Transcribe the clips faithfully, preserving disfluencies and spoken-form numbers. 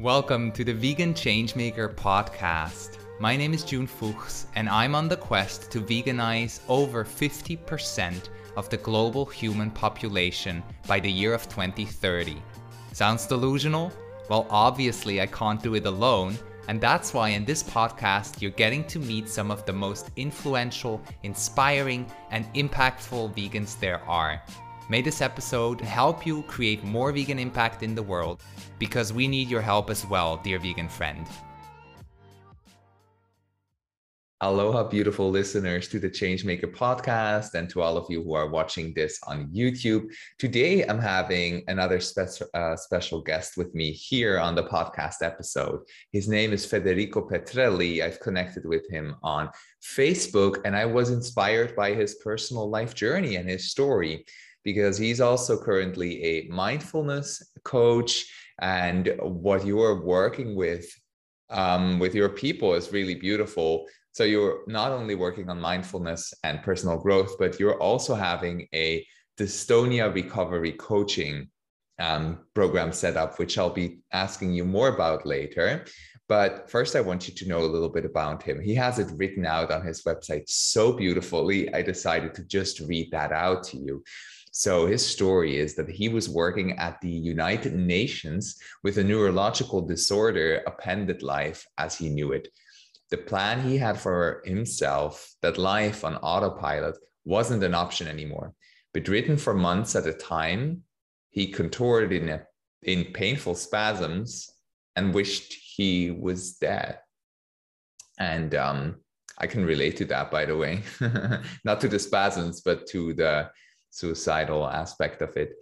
Welcome to the Vegan Changemaker Podcast. My name is June Fuchs, and I'm on the quest to veganize over fifty percent of the global human population by the year of twenty thirty. Sounds delusional? Well, obviously I can't do it alone, and that's why in this podcast you're getting to meet some of the most influential, inspiring, and impactful vegans there are. May this episode help you create more vegan impact in the world, because we need your help as well, dear vegan friend. Aloha, beautiful listeners to the Changemaker Podcast and to all of you who are watching this on YouTube. Today, I'm having another spe- uh, special guest with me here on the podcast episode. His name is Federico Petrelli. I've connected with him on Facebook, and I was inspired by his personal life journey and his story, because he's also currently a mindfulness coach, and what you are working with, um, with your people is really beautiful. So you're not only working on mindfulness and personal growth, but you're also having a dystonia recovery coaching um, program set up, which I'll be asking you more about later. But first, I want you to know a little bit about him. He has it written out on his website so beautifully, I decided to just read that out to you. So his story is that he was working at the United Nations with a neurological disorder, appended life as he knew it. The plan he had for himself, that life on autopilot, wasn't an option anymore. Bedridden for months at a time, he contorted in, a, in painful spasms and wished he was dead. And um, I can relate to that, by the way, not to the spasms, but to the suicidal aspect of it.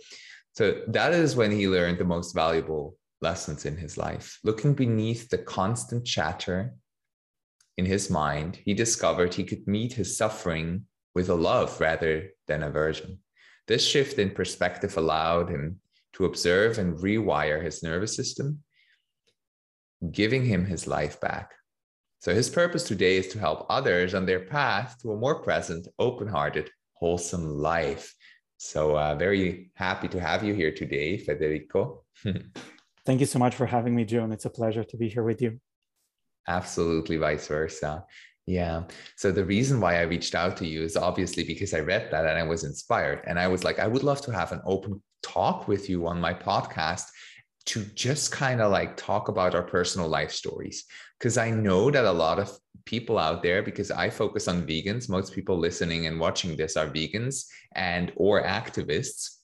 So that is when he learned the most valuable lessons in his life. Looking beneath the constant chatter in his mind, he discovered he could meet his suffering with a love rather than aversion. This shift in perspective allowed him to observe and rewire his nervous system, giving him his life back. So his purpose today is to help others on their path to a more present, open-hearted, wholesome life. So uh, very happy to have you here today, Federico. Thank you so much for having me, June. It's a pleasure to be here with you. Absolutely, vice versa. Yeah. So the reason why I reached out to you is obviously because I read that and I was inspired. And I was like, I would love to have an open talk with you on my podcast to just kind of like talk about our personal life stories. Because I know that a lot of people out there, because I focus on vegans, most people listening and watching this are vegans and or activists.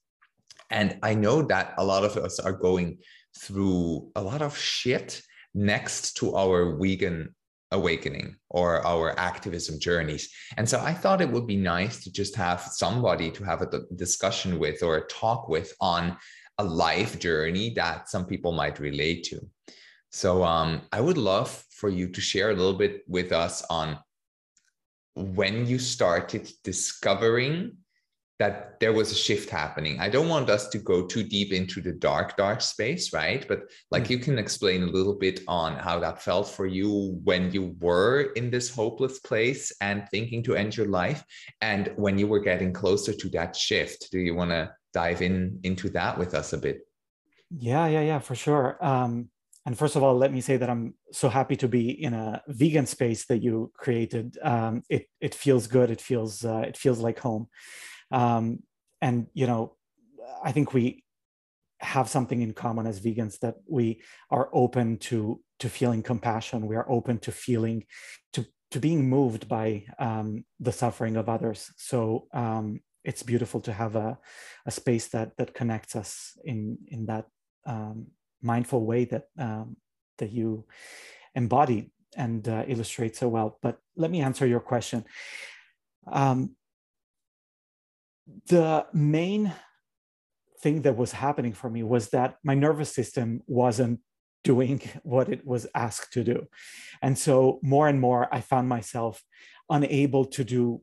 And I know that a lot of us are going through a lot of shit next to our vegan awakening or our activism journeys. And so I thought it would be nice to just have somebody to have a discussion with or a talk with on a life journey that some people might relate to. So um, I would love for you to share a little bit with us on when you started discovering that there was a shift happening. I don't want us to go too deep into the dark, dark space, right? But like mm-hmm. you can explain a little bit on how that felt for you when you were in this hopeless place and thinking to end your life, and when you were getting closer to that shift. Do you want to dive in into that with us a bit? Yeah, yeah, yeah, for sure. Um, and first of all, let me say that I'm so happy to be in a vegan space that you created. Um, it it feels good. It feels uh, it feels like home. Um, and you know, I think we have something in common as vegans, that we are open to to feeling compassion. We are open to feeling to to being moved by um, the suffering of others. So. Um, It's beautiful to have a, a space that that connects us in in that um, mindful way that um, that you embody and uh, illustrate so well. But let me answer your question. Um, the main thing that was happening for me was that my nervous system wasn't doing what it was asked to do, and so more and more I found myself unable to do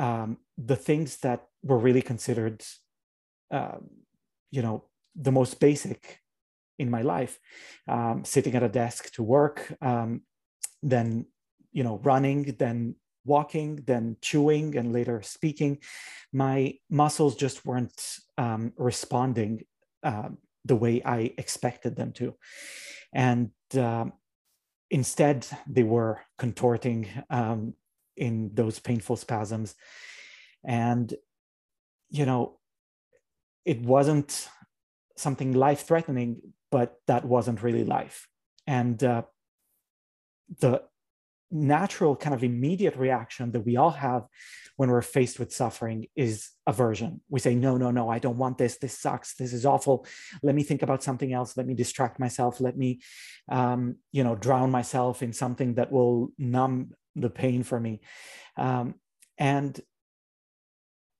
Um, the things that were really considered, uh, you know, the most basic in my life, um, sitting at a desk to work, um, then, you know, running, then walking, then chewing, and later speaking. My muscles just weren't um, responding uh, the way I expected them to. And um, instead, they were contorting um, in those painful spasms. And, you know, it wasn't something life-threatening, but that wasn't really life. And uh, the natural kind of immediate reaction that we all have when we're faced with suffering is aversion. We say, no, no, no, I don't want this. This sucks. This is awful. Let me think about something else. Let me distract myself. Let me, um, you know, drown myself in something that will numb the pain for me. Um, and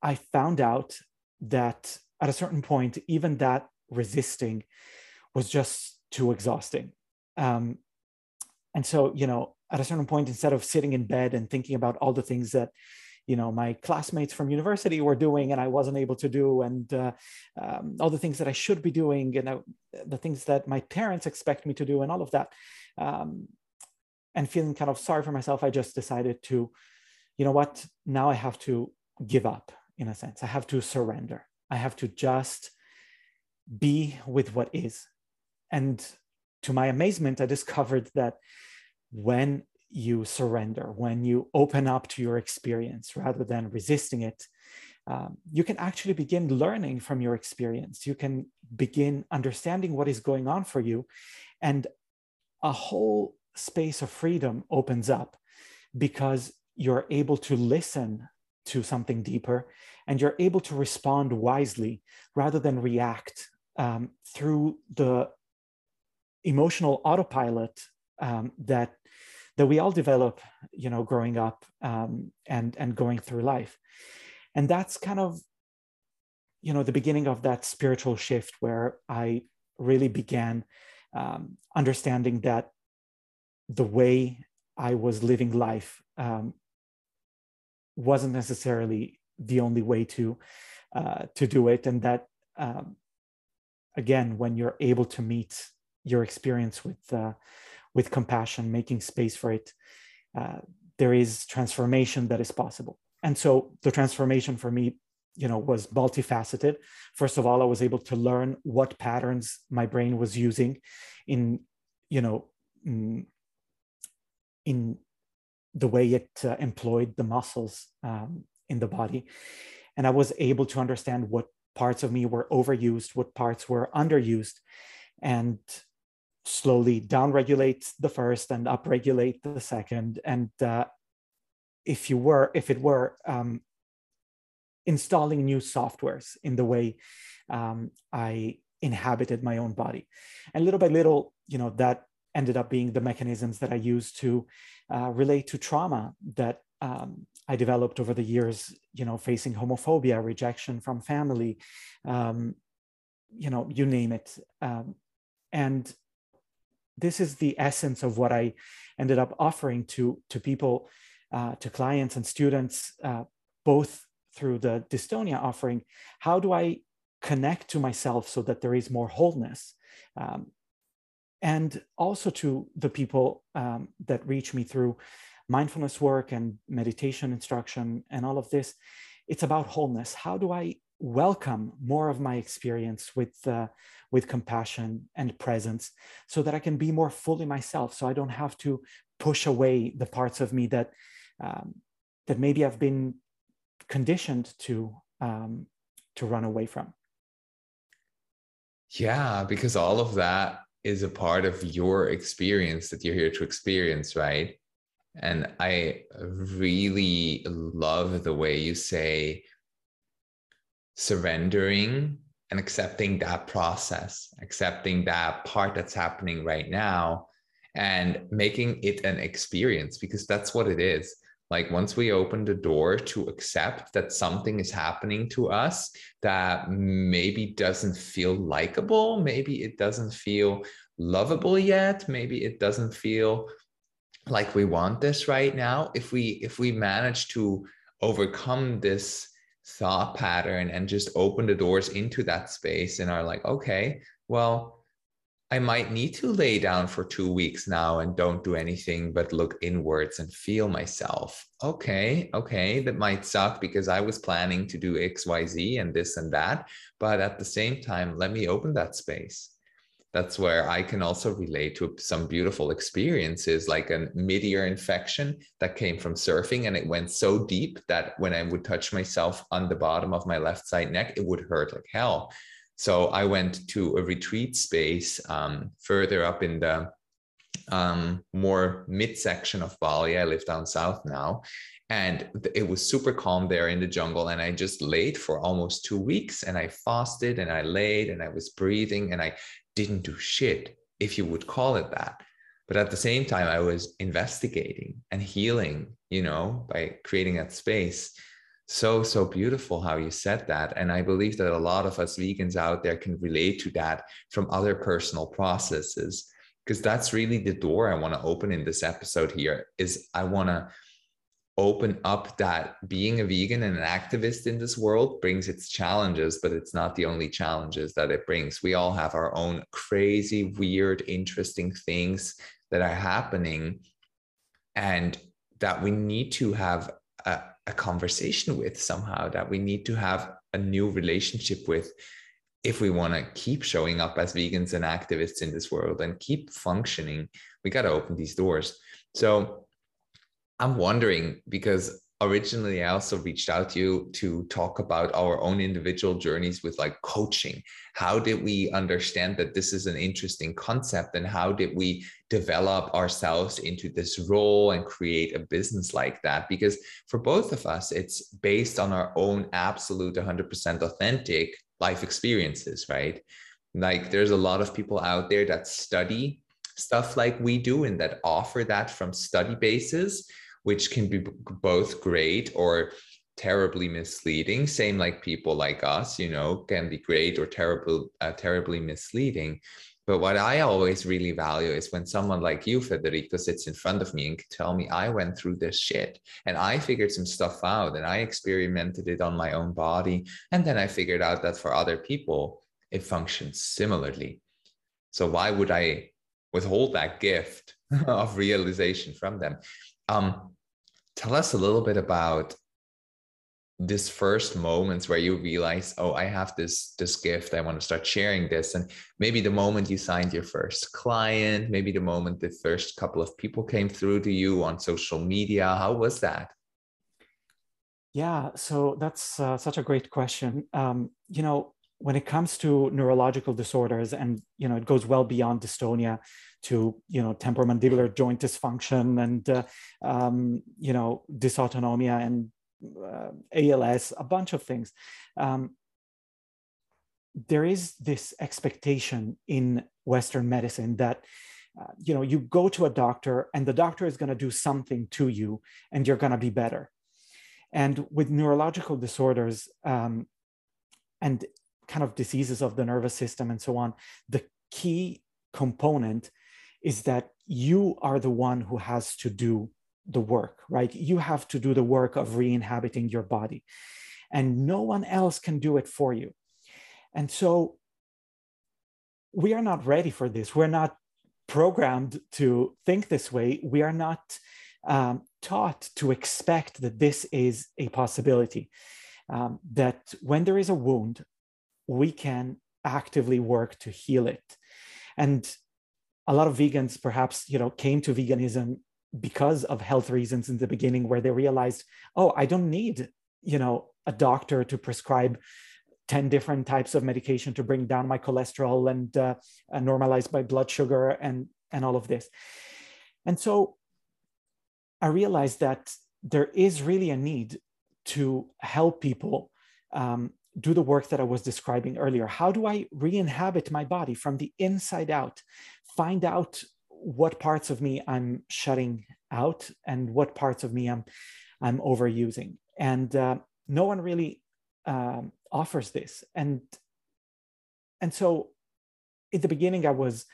I found out that at a certain point, even that resisting was just too exhausting. Um, and so, you know, at a certain point, instead of sitting in bed and thinking about all the things that, you know, my classmates from university were doing and I wasn't able to do, and uh, um, all the things that I should be doing, and I, the things that my parents expect me to do and all of that, um, and feeling kind of sorry for myself, I just decided to, you know what, now I have to give up in a sense. I have to surrender. I have to just be with what is. And to my amazement, I discovered that when you surrender, when you open up to your experience rather than resisting it, um, you can actually begin learning from your experience. You can begin understanding what is going on for you. And a whole space of freedom opens up because you're able to listen to something deeper and you're able to respond wisely rather than react um, through the emotional autopilot Um, that that we all develop, you know, growing up um, and and going through life. And that's kind of, you know, the beginning of that spiritual shift where I really began um, understanding that the way I was living life um, wasn't necessarily the only way to uh, to do it, and that um, again, when you're able to meet your experience with uh, with compassion, making space for it, uh, there is transformation that is possible. And so the transformation for me, you know, was multifaceted. First of all, I was able to learn what patterns my brain was using in, you know, in the way it uh, employed the muscles um, in the body. And I was able to understand what parts of me were overused, what parts were underused, and slowly downregulate the first and upregulate the second. And uh, if you were, if it were um, installing new softwares in the way um, I inhabited my own body. And little by little, you know, that ended up being the mechanisms that I used to uh, relate to trauma that um, I developed over the years, you know, facing homophobia, rejection from family, um, you know, you name it. Um, and this is the essence of what I ended up offering to, to people, uh, to clients and students, uh, both through the dystonia offering. How do I connect to myself so that there is more wholeness? Um, and also to the people um, that reach me through mindfulness work and meditation instruction and all of this. It's about wholeness. How do I welcome more of my experience with uh, with compassion and presence so that I can be more fully myself, so I don't have to push away the parts of me that um, that maybe I've been conditioned to um, to run away from. Yeah, because all of that is a part of your experience that you're here to experience, right? And I really love the way you say surrendering and accepting that process, accepting that part that's happening right now and making it an experience, because that's what it is. Like once we open the door to accept that something is happening to us that maybe doesn't feel likable, maybe it doesn't feel lovable yet, maybe it doesn't feel like we want this right now. If we, if we manage to overcome this thought pattern and just open the doors into that space and are like, okay, well, I might need to lay down for two weeks now and don't do anything but look inwards and feel myself. Okay, okay, that might suck because I was planning to do X, Y, Z and this and that. But at the same time, let me open that space. That's where I can also relate to some beautiful experiences, like a mid-ear infection that came from surfing. And it went so deep that when I would touch myself on the bottom of my left side neck, it would hurt like hell. So I went to a retreat space um, further up in the um, more midsection of Bali. I live down south now, and it was super calm there in the jungle. And I just laid for almost two weeks and I fasted and I laid and I was breathing and I didn't do shit, if you would call it that. But at the same time, I was investigating and healing, you know, by creating that space. So, so beautiful how you said that. And I believe that a lot of us vegans out there can relate to that from other personal processes, because that's really the door I want to open in this episode here is I want to open up that being a vegan and an activist in this world brings its challenges, but it's not the only challenges that it brings. We all have our own crazy, weird, interesting things that are happening and that we need to have a a conversation with somehow, that we need to have a new relationship with if we want to keep showing up as vegans and activists in this world and keep functioning. We got to open these doors. So I'm wondering, because originally I also reached out to you to talk about our own individual journeys with like coaching. How did we understand that this is an interesting concept, and how did we develop ourselves into this role and create a business like that? Because for both of us, it's based on our own absolute one hundred percent authentic life experiences, right? Like there's a lot of people out there that study stuff like we do and that offer that from study bases, which can be both great or terribly misleading. Same like people like us, you know, can be great or terrible, uh, terribly misleading. But what I always really value is when someone like you, Federico, sits in front of me and can tell me, I went through this shit and I figured some stuff out and I experimented it on my own body. And then I figured out that for other people, it functions similarly. So why would I withhold that gift of realization from them? Um, tell us a little bit about this first moments where you realize, oh, I have this, this gift. I want to start sharing this. And maybe the moment you signed your first client, maybe the moment the first couple of people came through to you on social media. How was that? Yeah. So that's uh, such a great question. Um, you know, when it comes to neurological disorders, and, you know, it goes well beyond dystonia to, you know, temporomandibular joint dysfunction and, uh, um, you know, dysautonomia and uh, A L S, a bunch of things. Um, there is this expectation in Western medicine that, uh, you know, you go to a doctor and the doctor is going to do something to you and you're going to be better. And with neurological disorders, um, and kind of diseases of the nervous system and so on, the key component is that you are the one who has to do the work, right? You have to do the work of re-inhabiting your body and no one else can do it for you. And so we are not ready for this. We're not programmed to think this way. We are not um, taught to expect that this is a possibility, um, that when there is a wound, we can actively work to heal it. And a lot of vegans perhaps, you know, came to veganism because of health reasons in the beginning, where they realized, oh, I don't need, you know, a doctor to prescribe ten different types of medication to bring down my cholesterol and uh, normalize my blood sugar and, and all of this. And so I realized that there is really a need to help people um, do the work that I was describing earlier. How do I re-inhabit my body from the inside out? Find out what parts of me I'm shutting out and what parts of me I'm, I'm overusing. And uh, no one really um, offers this. And, and so in the beginning, I was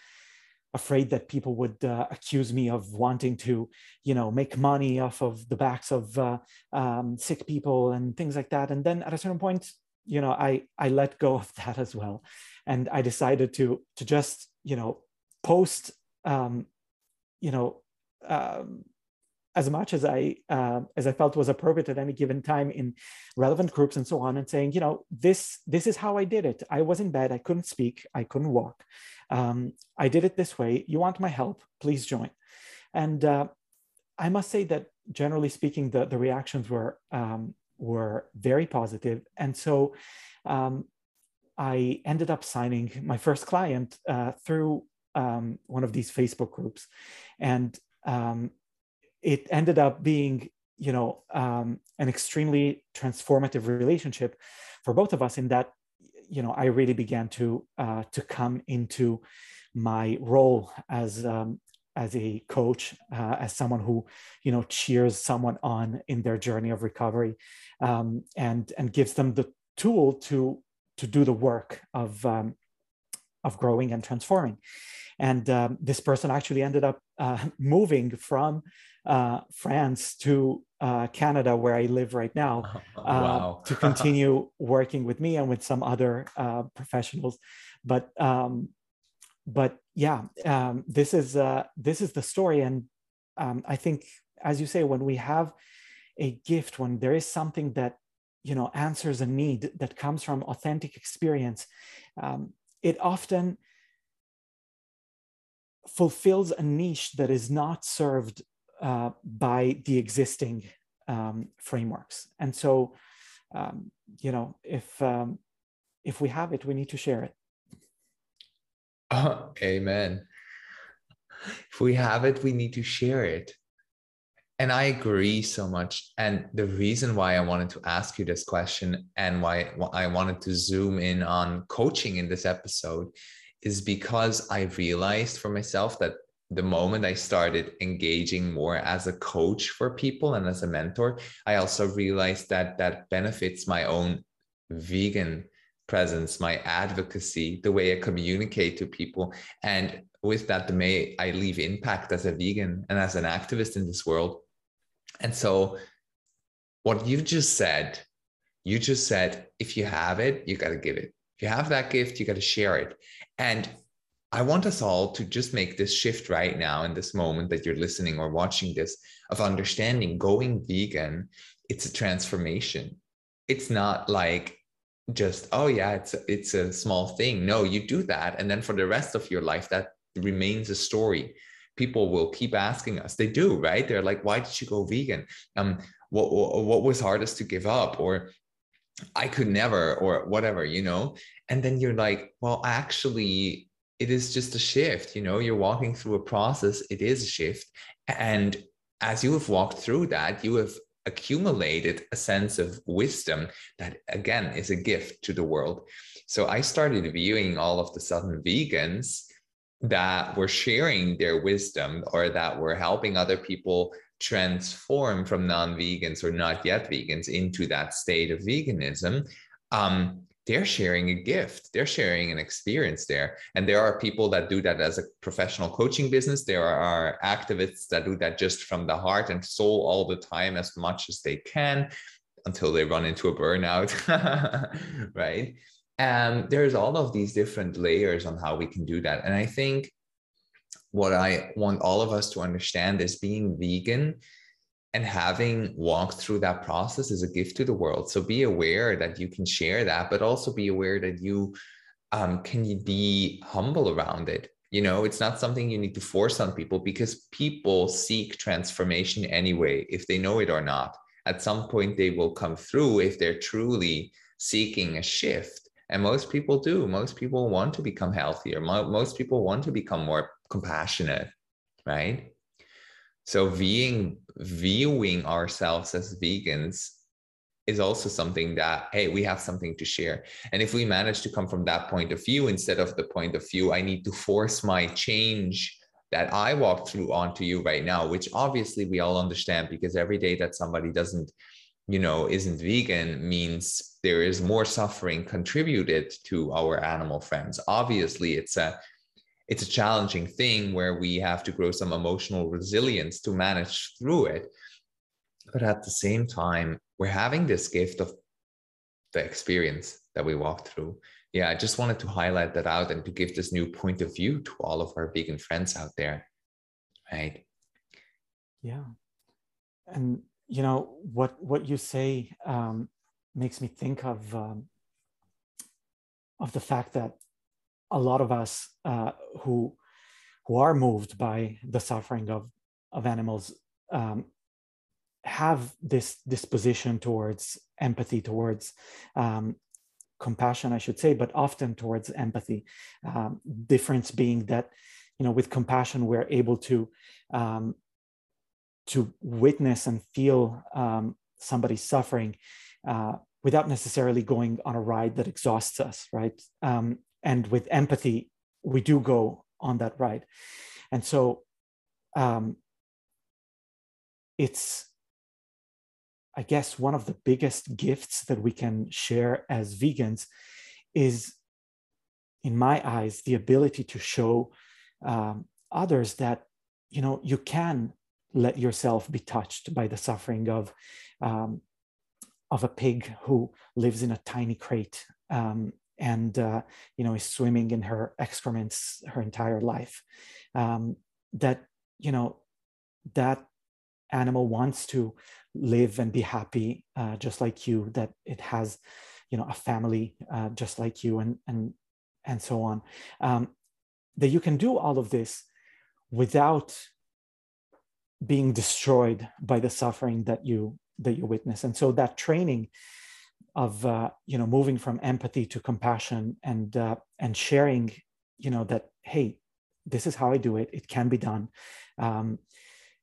afraid that people would uh, accuse me of wanting to, you know, make money off of the backs of uh, um, sick people and things like that. And then at a certain point, you know, I, I let go of that as well. And I decided to, to just you know, post, um, you know, um, as much as I uh, as I felt was appropriate at any given time in relevant groups and so on, and saying, you know, this this is how I did it. I was in bed. I couldn't speak. I couldn't walk. Um, I did it this way. You want my help? Please join. And uh, I must say that generally speaking, the the reactions were um, were very positive. And so um, I ended up signing my first client uh, through um, one of these Facebook groups, and um, it ended up being, you know, um, an extremely transformative relationship for both of us, in that, you know, I really began to uh, to come into my role as um, as a coach, uh, as someone who, you know, cheers someone on in their journey of recovery, um, and and gives them the tool to to do the work of um, of growing and transforming. And um, this person actually ended up uh, moving from uh, France to uh, Canada, where I live right now, uh, wow. to continue working with me and with some other uh, professionals. But um, but yeah, um, this is uh, this is the story. And um, I think, as you say, when we have a gift, when there is something that, you know, answers a need that comes from authentic experience, um, it often fulfills a niche that is not served uh, by the existing um, frameworks. And so, um, you know, if um, if we have it, we need to share it. Oh, amen. If we have it, we need to share it. And I agree so much. And the reason why I wanted to ask you this question, and why I wanted to zoom in on coaching in this episode, is because I realized for myself that the moment I started engaging more as a coach for people and as a mentor, I also realized that that benefits my own vegan presence, my advocacy, the way I communicate to people. And with that, the way I leave impact as a vegan and as an activist in this world. And so what you've just said, you just said, if you have it, you got to give it. If you have that gift, you got to share it. And I want us all to just make this shift right now, in this moment that you're listening or watching this, of understanding going vegan, it's a transformation. It's not like just, oh yeah, it's a, it's a small thing. No, you do that. And then for the rest of your life, that remains a story. People will keep asking us. They do, right? They're like, why did you go vegan? Um, what, what was hardest to give up? Or I could never, or whatever, you know? And then you're like, well, actually, it is just a shift. You know, you're walking through a process. It is a shift. And as you have walked through that, you have accumulated a sense of wisdom that, again, is a gift to the world. So I started viewing all of the sudden vegans that were sharing their wisdom, or that were helping other people transform from non-vegans or not yet vegans into that state of veganism. Um, they're sharing a gift. They're sharing an experience there. And there are people that do that as a professional coaching business. There are activists that do that just from the heart and soul all the time, as much as they can, until they run into a burnout, right? And there's all of these different layers on how we can do that. And I think what I want all of us to understand is being vegan and having walked through that process is a gift to the world. So be aware that you can share that, but also be aware that you um, can be humble around it. You know, it's not something you need to force on people, because people seek transformation anyway, if they know it or not. At some point, they will come through if they're truly seeking a shift. And most people do. Most people want to become healthier. Most people want to become more compassionate, right? So being, viewing ourselves as vegans is also something that, hey, we have something to share. And if we manage to come from that point of view, instead of the point of view, I need to force my change that I walk through onto you right now, which obviously we all understand, because every day that somebody doesn't, you know, isn't vegan means there is more suffering contributed to our animal friends. Obviously, it's a it's a challenging thing where we have to grow some emotional resilience to manage through it. But at the same time, we're having this gift of the experience that we walk through. yeah, I just wanted to highlight that out and to give this new point of view to all of our vegan friends out there, right? Yeah. And, you know, what, what you say um, makes me think of, um, of the fact that a lot of us uh, who, who are moved by the suffering of, of animals um, have this disposition towards empathy, towards um, compassion, I should say, but often towards empathy. Um, difference being that, you know, with compassion, we're able to, um, to witness and feel um, somebody's suffering uh, without necessarily going on a ride that exhausts us, right? Um, and with empathy, we do go on that ride. And so um, it's, I guess, one of the biggest gifts that we can share as vegans is, in my eyes, the ability to show um, others that, you know, you can let yourself be touched by the suffering of, um, of a pig who lives in a tiny crate um, and, uh, you know, is swimming in her excrements her entire life. Um, that, you know, that animal wants to live and be happy uh, just like you, that it has, you know, a family uh, just like you, and and and so on. Um, that you can do all of this without being destroyed by the suffering that you that you witness. And so that training of uh, you know, moving from empathy to compassion and uh, and sharing, you know, that, hey, this is how I do it. It can be done. Um,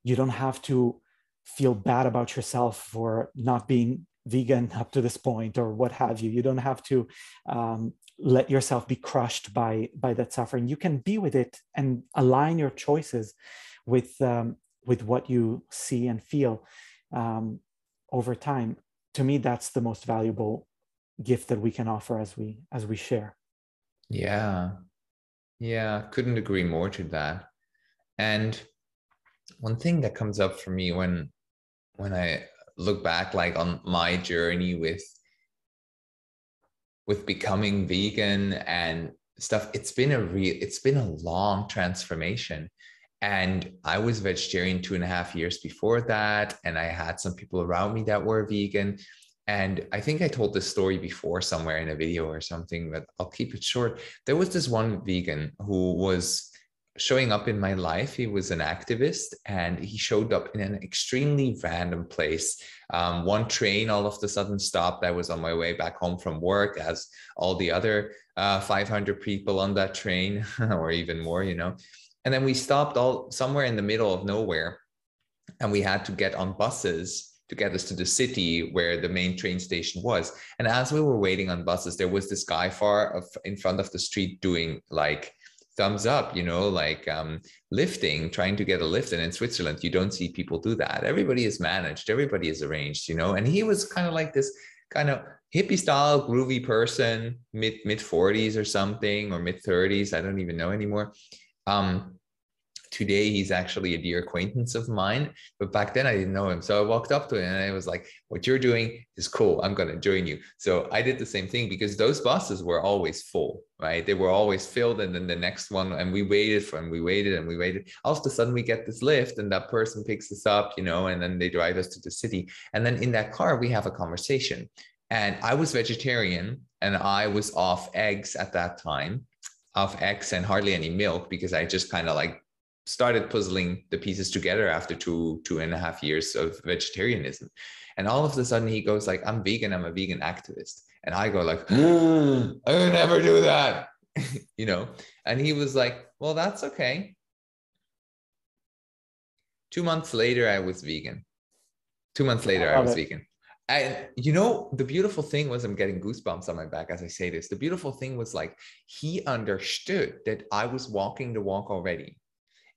you don't have to feel bad about yourself for not being vegan up to this point or what have you. You don't have to um, let yourself be crushed by, by that suffering. You can be with it and align your choices with, um, with what you see and feel um, over time. To me, that's the most valuable gift that we can offer as we, as we share. Yeah. Yeah. Couldn't agree more to that. And one thing that comes up for me when, when I look back, like on my journey with, with becoming vegan and stuff, it's been a real, it's been a long transformation. And I was vegetarian two and a half years before that. And I had some people around me that were vegan. And I think I told this story before somewhere in a video or something, but I'll keep it short. There was this one vegan who was showing up in my life. He was an activist, and he showed up in an extremely random place. Um, one train all of a sudden stopped. I was on my way back home from work, as all the other uh, five hundred people on that train, or even more, you know. And then we stopped all somewhere in the middle of nowhere, and we had to get on buses to get us to the city where the main train station was. And as we were waiting on buses, there was this guy far of, in front of the street doing like thumbs up, you know, like um, lifting, trying to get a lift. And in Switzerland, you don't see people do that. Everybody is managed. Everybody is arranged, you know. And he was kind of like this kind of hippie style, groovy person, mid mid forties or something, or mid thirties. I don't even know anymore. Um, today, he's actually a dear acquaintance of mine, but back then I didn't know him. So I walked up to him and I was like, what you're doing is cool. I'm going to join you. So I did the same thing, because those buses were always full, right? They were always filled. And then the next one, and we waited for, and we waited and we waited. All of a sudden we get this lift, and that person picks us up, you know, and then they drive us to the city. And then in that car, we have a conversation, and I was vegetarian and I was off eggs at that time. Of eggs and hardly any milk, because I just kind of like started puzzling the pieces together after two, two and a half years of vegetarianism. And all of a sudden he goes like, I'm vegan, I'm a vegan activist. And I go like, mm, I would never do that, you know? And he was like, well, that's okay. Two months later, I was vegan. Two months later, I, I was it. vegan. And, you know, the beautiful thing was, I'm getting goosebumps on my back as I say this. The beautiful thing was, like, he understood that I was walking the walk already,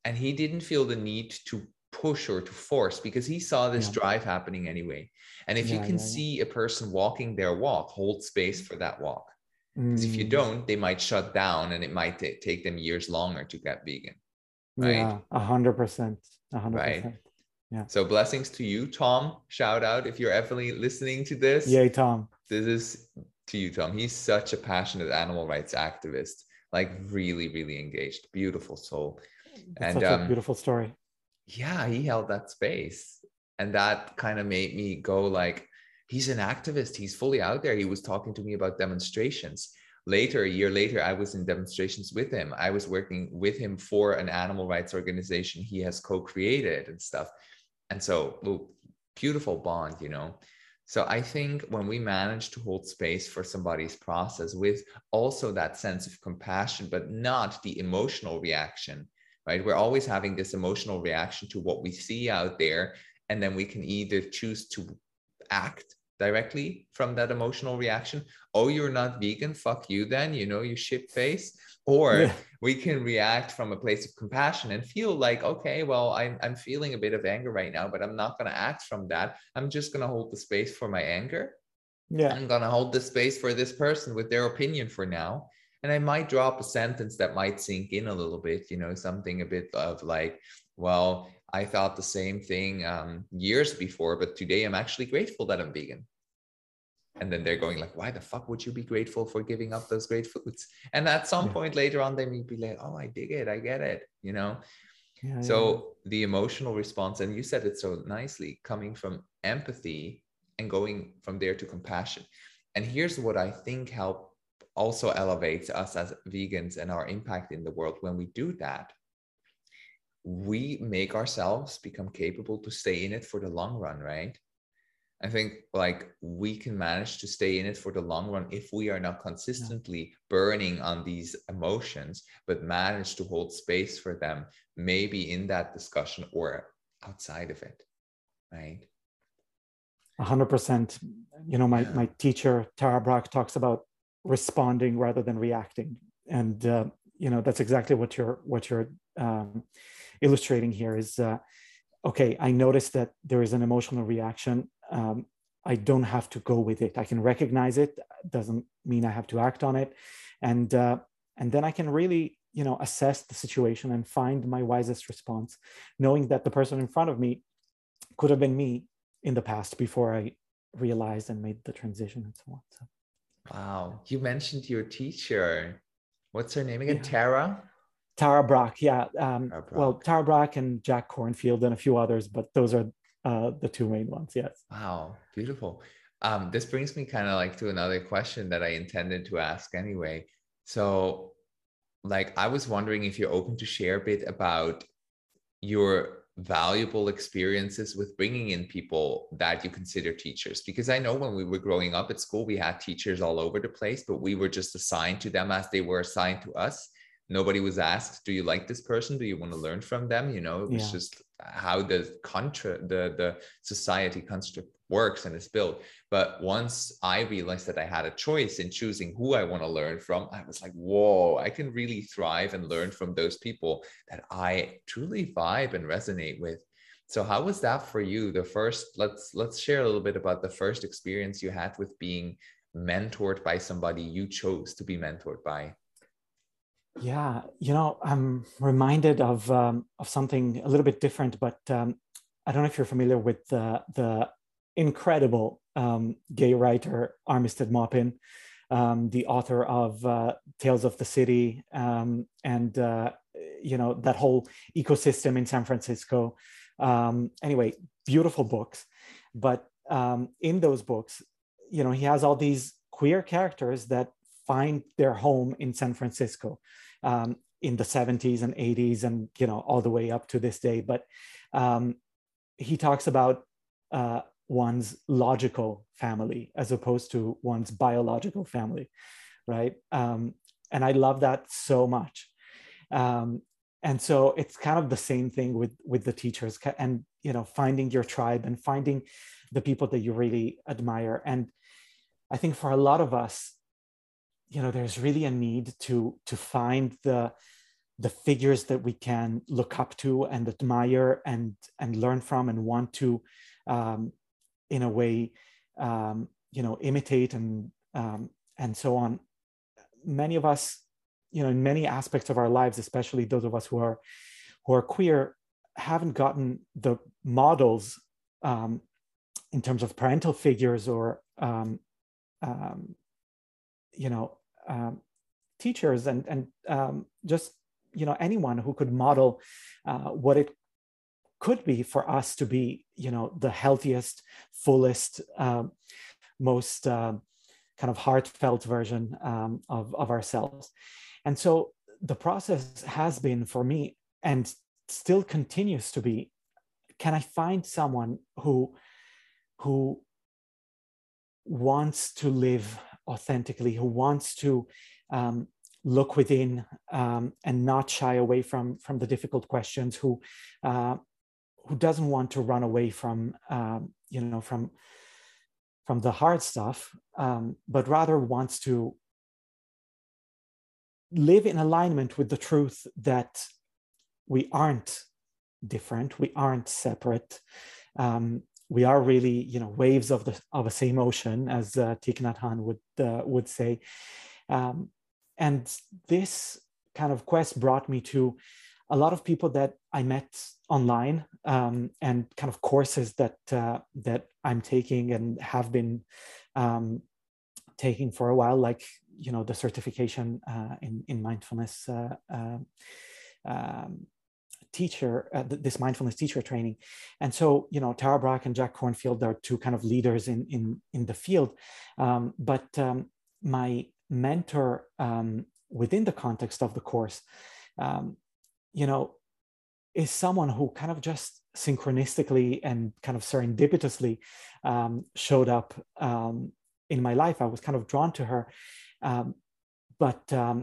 and he didn't feel the need to push or to force, because he saw this yeah. drive happening anyway. And if yeah, you can yeah, see yeah. a person walking their walk, hold space for that walk. Because mm. if you don't, they might shut down, and it might t- take them years longer to get vegan. Right. A hundred percent. A hundred percent. Yeah. So blessings to you, Tom. Shout out if you're ever listening to this. Yay, Tom. This is to you, Tom. He's such a passionate animal rights activist, like really, really engaged, beautiful soul. That's and such um, a beautiful story. Yeah, he held that space. And that kind of made me go like, he's an activist. He's fully out there. He was talking to me about demonstrations. Later, a year later, I was in demonstrations with him. I was working with him for an animal rights organization he has co-created and stuff. And so, well, beautiful bond, you know. So I think when we manage to hold space for somebody's process with also that sense of compassion, but not the emotional reaction, right? We're always having this emotional reaction to what we see out there. And then we can either choose to act directly from that emotional reaction. Oh, you're not vegan. Fuck you then, you know, you shit face. Or yeah. we can react from a place of compassion and feel like, okay, well, I'm, I'm feeling a bit of anger right now, but I'm not going to act from that. I'm just going to hold the space for my anger. Yeah. I'm going to hold the space for this person with their opinion for now. And I might drop a sentence that might sink in a little bit, you know, something a bit of like, well, I thought the same thing um, years before, but today I'm actually grateful that I'm vegan. And then they're going like, why the fuck would you be grateful for giving up those great foods? And at some yeah. point later on, they may be like, oh, I dig it. I get it. You know? Yeah, so yeah. the emotional response, and you said it so nicely, coming from empathy and going from there to compassion. And here's what I think help also elevates us as vegans and our impact in the world. When we do that, we make ourselves become capable to stay in it for the long run, right? I think like we can manage to stay in it for the long run if we are not consistently yeah. burning on these emotions, but manage to hold space for them, maybe in that discussion or outside of it, right? one hundred percent. You know, my, yeah. my teacher, Tara Brach, talks about responding rather than reacting. And, uh, you know, that's exactly what you're, what you're um, illustrating here is, uh, okay, I noticed that there is an emotional reaction. Um, I don't have to go with it. I can recognize it. Doesn't mean I have to act on it. And, uh, and then I can really, you know, assess the situation and find my wisest response, knowing that the person in front of me could have been me in the past before I realized and made the transition and so on. So. Wow. You mentioned your teacher. What's her name again? Yeah. Tara? Tara Brach. Yeah. Um, Tara Brach. Well, Tara Brach and Jack Kornfield and a few others, but those are Uh, the two main ones, yes. Wow, beautiful. Um, this brings me kind of like to another question that I intended to ask anyway. So like, I was wondering if you're open to share a bit about your valuable experiences with bringing in people that you consider teachers, because I know when we were growing up at school, we had teachers all over the place, but we were just assigned to them as they were assigned to us. Nobody was asked, do you like this person? Do you want to learn from them? You know, it was yeah. just how the, contra- the the society construct works and is built. But once I realized that I had a choice in choosing who I want to learn from, I was like, whoa, I can really thrive and learn from those people that I truly vibe and resonate with. So how was that for you? The first, let's let's share a little bit about the first experience you had with being mentored by somebody you chose to be mentored by. Yeah, you know, I'm reminded of um, of something a little bit different, but um, I don't know if you're familiar with the, the incredible um, gay writer Armistead Maupin, um, the author of uh, Tales of the City, um, and uh, you know, that whole ecosystem in San Francisco. Um, anyway, beautiful books, but um, in those books, you know, he has all these queer characters that find their home in San Francisco um, in the seventies and eighties and, you know, all the way up to this day. But um, he talks about uh, one's logical family as opposed to one's biological family, right? Um, and I love that so much. Um, and so it's kind of the same thing with, with the teachers and, you know, finding your tribe and finding the people that you really admire. And I think for a lot of us, you know, there's really a need to to find the the figures that we can look up to and admire and and learn from and want to, um, in a way, um, you know, imitate and um, and so on. Many of us, you know, in many aspects of our lives, especially those of us who are who are queer, haven't gotten the models um, in terms of parental figures or um, um, you know, um, teachers and, and um, just, you know, anyone who could model uh, what it could be for us to be, you know, the healthiest, fullest, um, most uh, kind of heartfelt version um, of, of ourselves. And so the process has been for me, and still continues to be, can I find someone who, who wants to live authentically, who wants to um, look within um, and not shy away from, from the difficult questions, who uh, who doesn't want to run away from um, you know from from the hard stuff, um, but rather wants to live in alignment with the truth that we aren't different, we aren't separate. Um, we are really, you know, waves of the of the same ocean, as uh, Thich Nhat Hanh would uh, would say. Um, and this kind of quest brought me to a lot of people that I met online, um, and kind of courses that uh, that I'm taking and have been um, taking for a while, like, you know, the certification uh, in in mindfulness. Uh, uh, Um, teacher, uh, th- this mindfulness teacher training. And so, you know, Tara Brach and Jack Kornfield are two kind of leaders in in, in the field. Um, but um, my mentor um, within the context of the course, um, you know, is someone who kind of just synchronistically and kind of serendipitously um, showed up um, in my life. I was kind of drawn to her, um, but, um,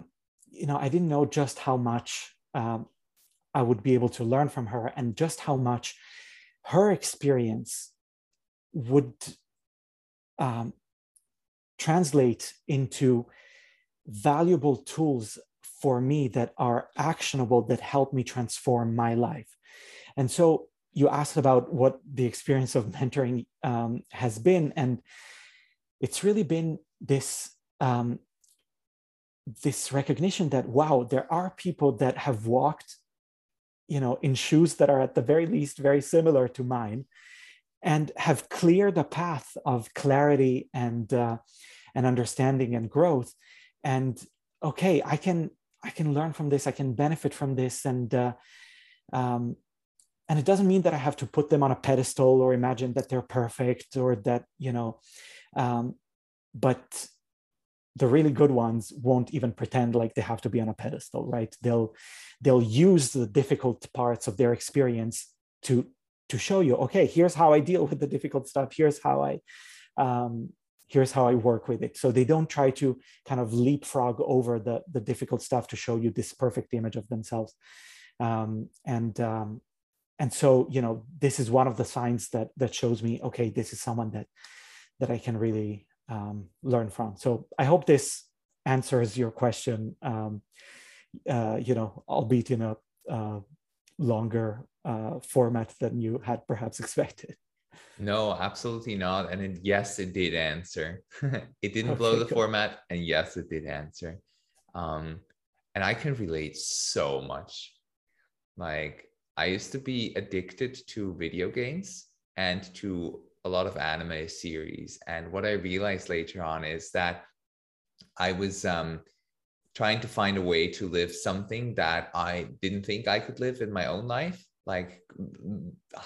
you know, I didn't know just how much Um, I would be able to learn from her, and just how much her experience would um, translate into valuable tools for me that are actionable, that help me transform my life. And so you asked about what the experience of mentoring um, has been, and it's really been this um, this recognition that, wow, there are people that have walked, you know, in shoes that are at the very least very similar to mine, and have cleared a path of clarity and uh, and understanding and growth. And okay, I can I can learn from this, I can benefit from this, and uh, um, and it doesn't mean that I have to put them on a pedestal or imagine that they're perfect, or that, you know, um, but the really good ones won't even pretend like they have to be on a pedestal, right? They'll they'll use the difficult parts of their experience to to show you, okay, here's how I deal with the difficult stuff. Here's how I um, here's how I work with it. So they don't try to kind of leapfrog over the the difficult stuff to show you this perfect image of themselves. Um, and um, and so, you know, this is one of the signs that that shows me, okay, this is someone that that I can really Um, learn from. So I hope this answers your question, um, uh, you know, albeit in a uh, longer uh, format than you had perhaps expected. No, absolutely not. And it, yes, it did answer. It didn't okay, blow the good. format. And yes, it did answer. Um, and I can relate so much. Like, I used to be addicted to video games and to a lot of anime series. And what I realized later on is that I was um, trying to find a way to live something that I didn't think I could live in my own life, like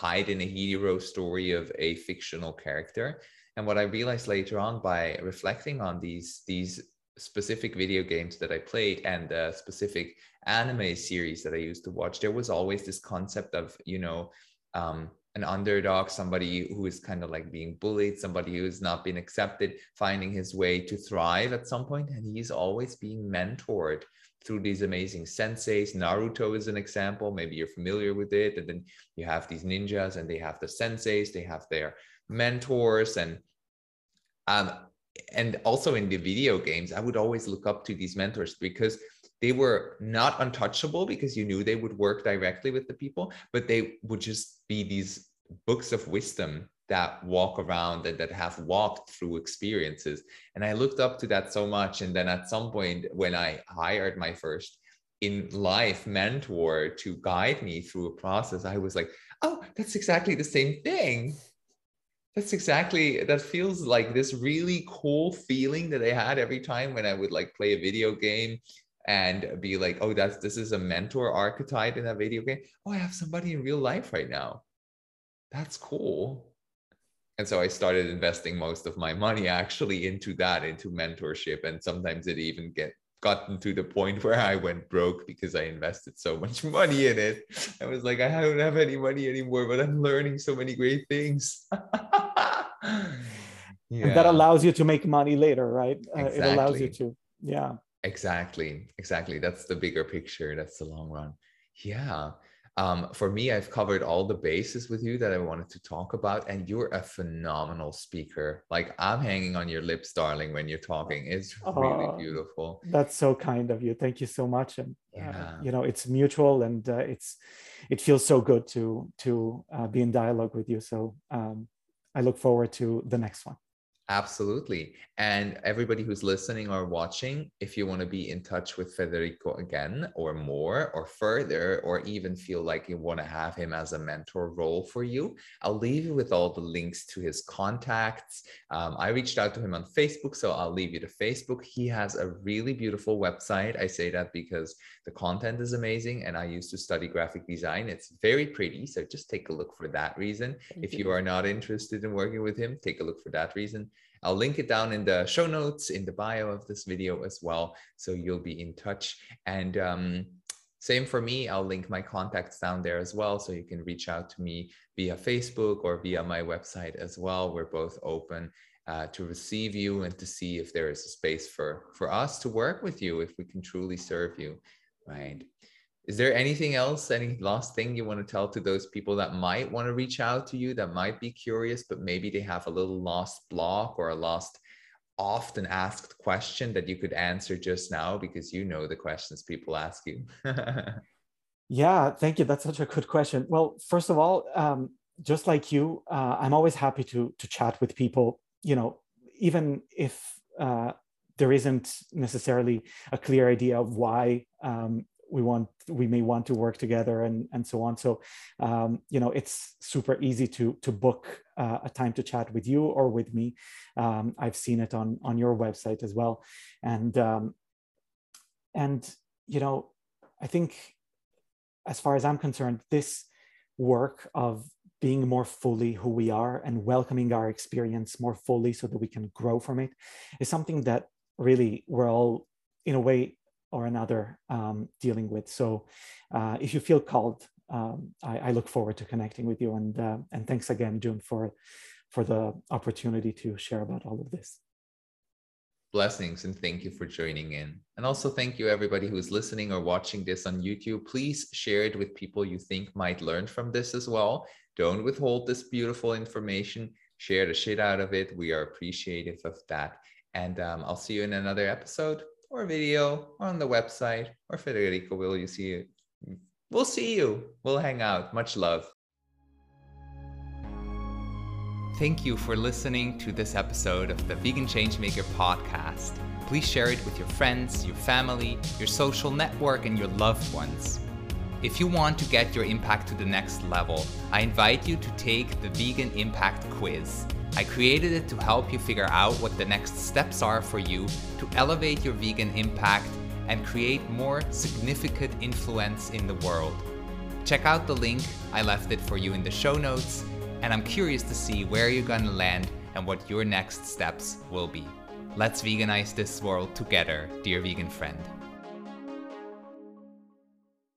hide in a hero story of a fictional character. And what I realized later on by reflecting on these, these specific video games that I played and the specific anime series that I used to watch, there was always this concept of, you know, um, an underdog, somebody who is kind of like being bullied, somebody who's not been accepted, finding his way to thrive at some point. And he's always being mentored through these amazing senseis. Naruto is an example, maybe you're familiar with it. And then you have these ninjas, and they have the senseis, they have their mentors. And um, and also in the video games, I would always look up to these mentors, because they were not untouchable, because you knew they would work directly with the people, but they would just be these books of wisdom that walk around and that have walked through experiences. And I looked up to that so much. And then at some point, when I hired my first in life mentor to guide me through a process, I was like, oh, that's exactly the same thing. That's exactly, that feels like this really cool feeling that I had every time when I would like play a video game and be like, oh, that's, this is a mentor archetype in that video game. Oh, I have somebody in real life right now. That's cool. And so I started investing most of my money actually into that, into mentorship. And sometimes it even get gotten to the point where I went broke because I invested so much money in it. I was like, I don't have any money anymore, but I'm learning so many great things. Yeah. And that allows you to make money later, right? Exactly. Uh, it allows you to, yeah. Exactly, exactly. That's the bigger picture. That's the long run. Yeah. Um, for me, I've covered all the bases with you that I wanted to talk about. And you're a phenomenal speaker. Like, I'm hanging on your lips, darling, when you're talking. It's really oh, beautiful. That's so kind of you. Thank you so much. And, yeah. uh, you know, it's mutual, and uh, it's, it feels so good to, to uh, be in dialogue with you. So um, I look forward to the next one. Absolutely. And everybody who's listening or watching, if you want to be in touch with Federico again, or more, or further, or even feel like you want to have him as a mentor role for you, I'll leave you with all the links to his contacts. Um, I reached out to him on Facebook, so I'll leave you to Facebook. He has a really beautiful website. I say that because the content is amazing, and I used to study graphic design. It's very pretty, so just take a look for that reason. Thank if you. you are not interested in working with him, take a look for that reason. I'll link it down in the show notes, in the bio of this video as well, so you'll be in touch. And um, same for me, I'll link my contacts down there as well, so you can reach out to me via Facebook or via my website as well. We're both open uh, to receive you and to see if there is a space for, for us to work with you, if we can truly serve you, right? Is there anything else, any last thing you want to tell to those people that might want to reach out to you, that might be curious, but maybe they have a little lost block or a lost often asked question that you could answer just now, because you know the questions people ask you? Yeah, thank you. That's such a good question. Well, first of all, um, just like you, uh, I'm always happy to, to chat with people, you know, even if uh, there isn't necessarily a clear idea of why um, we want, we may want to work together, and, and so on. So, um, you know, it's super easy to, to book uh, a time to chat with you or with me. Um, I've seen it on, on your website as well. And, um, and, you know, I think as far as I'm concerned, this work of being more fully who we are and welcoming our experience more fully so that we can grow from it is something that really we're all, in a way, or another um, dealing with. So uh, if you feel called, um, I, I look forward to connecting with you. And, uh, and thanks again, June, for, for the opportunity to share about all of this. Blessings, and thank you for joining in. And also thank you, everybody who's listening or watching this on YouTube. Please share it with people you think might learn from this as well. Don't withhold this beautiful information. Share the shit out of it. We are appreciative of that. And um, I'll see you in another episode, or video, or on the website, or Federico, will you see you? We'll see you. We'll hang out. Much love. Thank you for listening to this episode of the Vegan Changemaker Podcast. Please share it with your friends, your family, your social network, and your loved ones. If you want to get your impact to the next level, I invite you to take the Vegan Impact Quiz. I created it to help you figure out what the next steps are for you to elevate your vegan impact and create more significant influence in the world. Check out the link, I left it for you in the show notes, and I'm curious to see where you're gonna land and what your next steps will be. Let's veganize this world together, dear vegan friend.